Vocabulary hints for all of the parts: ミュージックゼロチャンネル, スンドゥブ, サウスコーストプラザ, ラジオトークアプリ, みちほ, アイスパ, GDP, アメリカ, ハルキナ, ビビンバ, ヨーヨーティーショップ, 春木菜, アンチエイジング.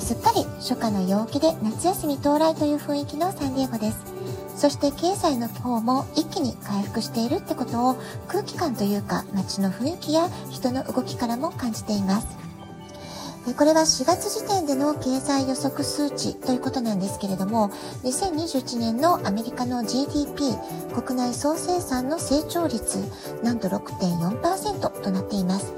すっかり初夏の陽気で夏休み到来という雰囲気のサンディエゴです。そして経済の方も一気に回復しているってことを空気感というか街の雰囲気や人の動きからも感じています。これは4月時点での経済予測数値ということなんですけれども、2021年のアメリカの GDP 国内総生産の成長率なんと 6.4% となっています。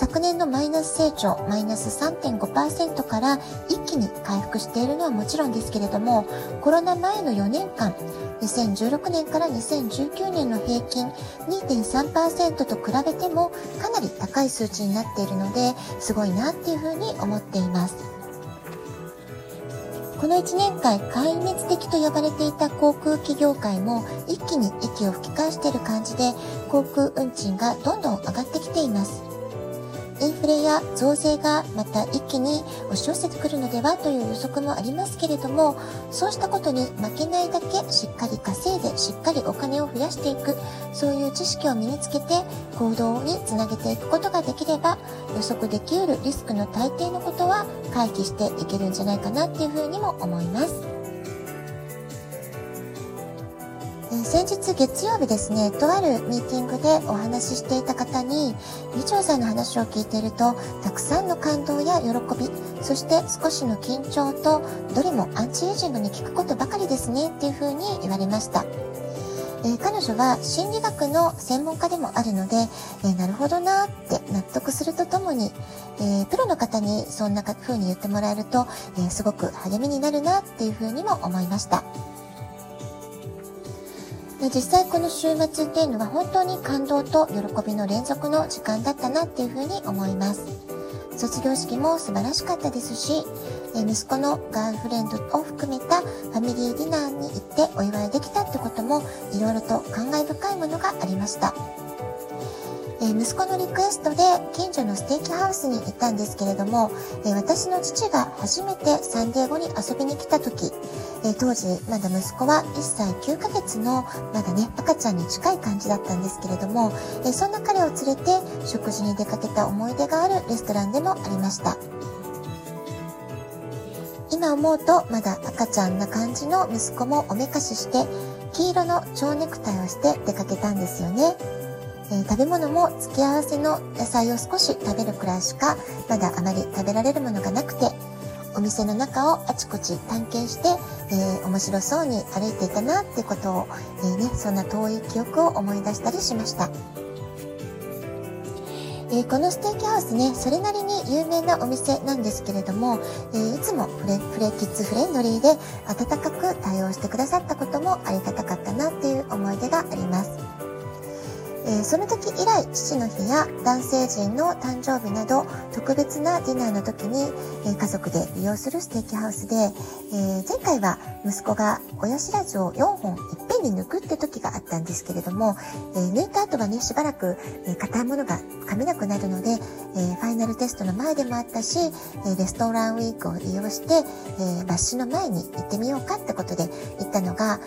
昨年のマイナス成長、マイナス 3.5% から一気に回復しているのはもちろんですけれども、コロナ前の4年間、2016年から2019年の平均 2.3% と比べてもかなり高い数値になっているので、すごいなっていうふうに思っています。この1年間、壊滅的と呼ばれていた航空機業界も一気に息を吹き返している感じで、航空運賃がどんどん上がってきています。インフレや増税がまた一気に押し寄せてくるのではという予測もありますけれども、そうしたことに負けないだけしっかり稼いでしっかりお金を増やしていく、そういう知識を身につけて行動につなげていくことができれば、予測できうるリスクの大抵のことは回避していけるんじゃないかなっていうふうにも思います。先日月曜日ですね、とあるミーティングでお話ししていた方に、みちほさんの話を聞いていると、たくさんの感動や喜び、そして少しの緊張と、どれもアンチエイジングに効くことばかりですねっていうふうに言われました。彼女は心理学の専門家でもあるので、なるほどなって納得するとともに、プロの方にそんな風に言ってもらえると、すごく励みになるなっていうふうにも思いました。実際この週末っていうのは本当に感動と喜びの連続の時間だったなっていうふうに思います。卒業式も素晴らしかったですし、息子のガールフレンドを含めたファミリーディナーに行ってお祝いできたってこともいろいろと感慨深いものがありました。息子のリクエストで近所のステーキハウスに行ったんですけれども、私の父が初めてサンディエゴに遊びに来た時、当時まだ息子は1歳9ヶ月のまだね赤ちゃんに近い感じだったんですけれども、そんな彼を連れて食事に出かけた思い出があるレストランでもありました。今思うとまだ赤ちゃんな感じの息子もおめかしして黄色の蝶ネクタイをして出かけたんですよね。食べ物も付け合わせの野菜を少し食べるくらいしかまだあまり食べられるものがなくて、お店の中をあちこち探検して、面白そうに歩いていたなってことを、そんな遠い記憶を思い出したりしました。このステーキハウスね、それなりに有名なお店なんですけれども、いつもキッズフレンドリーで温かく対応してくださったこともありがたかったなっていう思い出があります。その時以来、父の日や男性陣の誕生日など特別なディナーの時に家族で利用するステーキハウスで、前回は息子が親知らずを4本いっぺんに抜くって時があったんですけれども、抜いた後はねしばらく硬いものが噛めなくなるので、ファイナルテストの前でもあったし、レストランウィークを利用して抜歯の前に行ってみようかってことで行ったのが、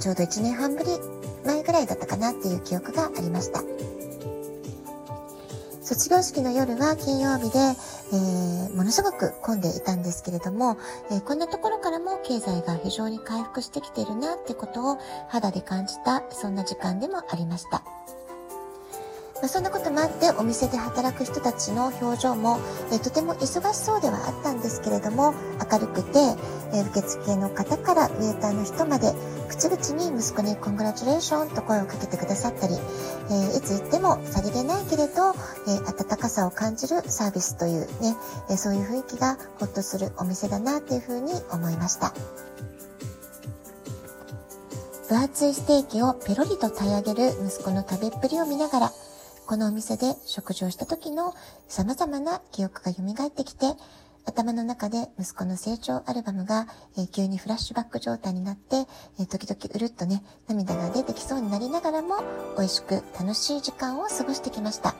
ちょうど1年半ぶり前ぐらいだったかなっていう記憶がありました。卒業式の夜は金曜日で、ものすごく混んでいたんですけれども、こんなところからも経済が非常に回復してきているなってことを肌で感じた、そんな時間でもありました。そんなこともあって、お店で働く人たちの表情も、とても忙しそうではあったんですけれども、明るくて、受付の方からウェイターの人まで口々に息子にコングラチュレーションと声をかけてくださったり、いつ行ってもさりげないけれど、温かさを感じるサービスというね、そういう雰囲気がほっとするお店だなというふうに思いました。分厚いステーキをペロリと平らげる息子の食べっぷりを見ながら、このお店で食事をした時の様々な記憶が蘇ってきて、頭の中で息子の成長アルバムが、急にフラッシュバック状態になって、時々うるっとね、涙が出てきそうになりながらも、美味しく楽しい時間を過ごしてきました。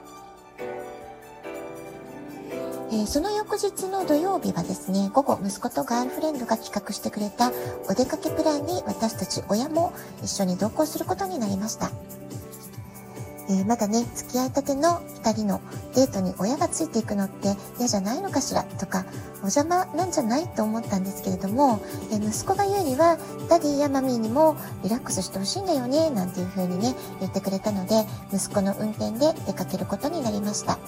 その翌日の土曜日はですね、午後息子とガールフレンドが企画してくれたお出かけプランに私たち親も一緒に同行することになりました。まだね、付き合いたての2人のデートに親がついていくのって嫌じゃないのかしらとか、お邪魔なんじゃないと思ったんですけれども、息子が言うにはダディやマミーにもリラックスしてほしいんだよねなんていう風にね言ってくれたので、息子の運転で出かけることになりました。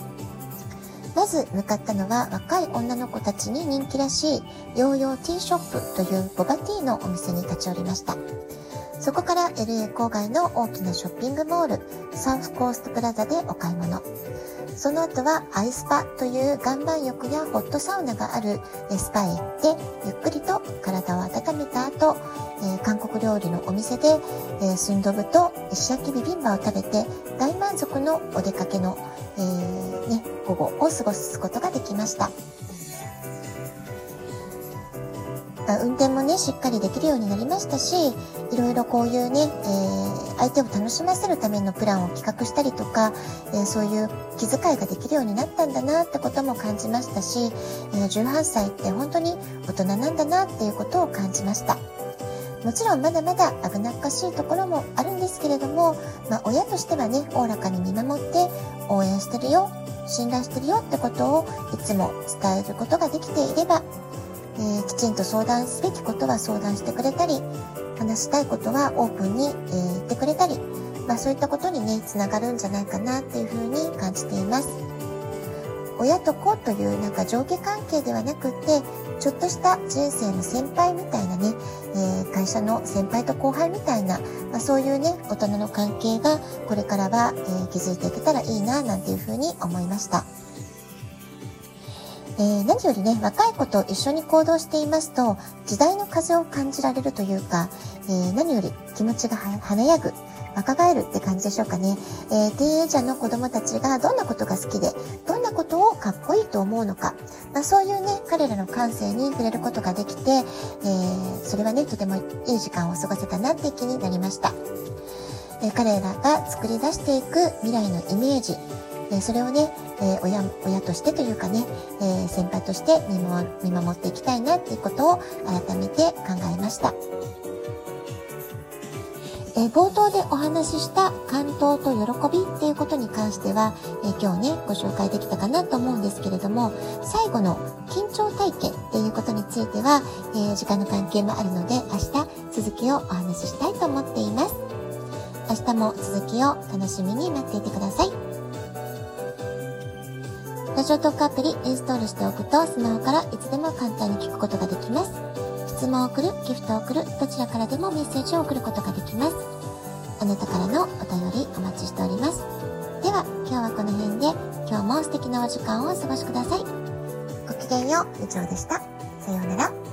まず向かったのは若い女の子たちに人気らしいヨーヨーティーショップというボバティーのお店に立ち寄りました。そこから LA 郊外の大きなショッピングモール、サウスコーストプラザでお買い物。その後はアイスパという岩盤浴やホットサウナがあるスパへ行って、ゆっくりと体を温めた後、韓国料理のお店で、スンドブと石焼きビビンバを食べて大満足のお出かけの、午後を過ごすことができました。運転もね、しっかりできるようになりましたし、いろいろこういうね、相手を楽しませるためのプランを企画したりとか、そういう気遣いができるようになったんだなってことも感じましたし、18歳って本当に大人なんだなっていうことを感じました。もちろんまだまだ危なっかしいところもあるんですけれども、親としてはね、おおらかに見守って応援してるよ、信頼してるよってことをいつも伝えることができていれば、きちんと相談すべきことは相談してくれたり、話したいことはオープンに、言ってくれたり、そういったことにね、つながるんじゃないかなっていうふうに感じています。親と子というなんか上下関係ではなくて、ちょっとした人生の先輩みたいなね、会社の先輩と後輩みたいな、そういうね、大人の関係がこれからは、築いていけたらいいななんていうふうに思いました。何よりね、若い子と一緒に行動していますと、時代の風を感じられるというか、何より気持ちが華やぐ、若返るって感じでしょうかね。ティーンエイジャーの子供たちがどんなことが好きで、どんなことをかっこいいと思うのか、そういうね、彼らの感性に触れることができて、それはね、とてもいい時間を過ごせたなって気になりました。彼らが作り出していく未来のイメージ、それをね、親としてというかね、先輩として見守っていきたいなっていうことを改めて考えました。冒頭でお話しした感動と喜びっていうことに関しては、今日ね、ご紹介できたかなと思うんですけれども、最後の緊張体験っていうことについては、時間の関係もあるので、明日続きをお話ししたいと思っています。明日も続きを楽しみに待っていてください。ラジオトークアプリインストールしておくと、スマホからいつでも簡単に聞くことができます。質問を送る、ギフトを送る、どちらからでもメッセージを送ることができます。あなたからのお便りお待ちしております。では、今日はこの辺で、今日も素敵なお時間をお過ごしください。ごきげんよう、以上でした。さようなら。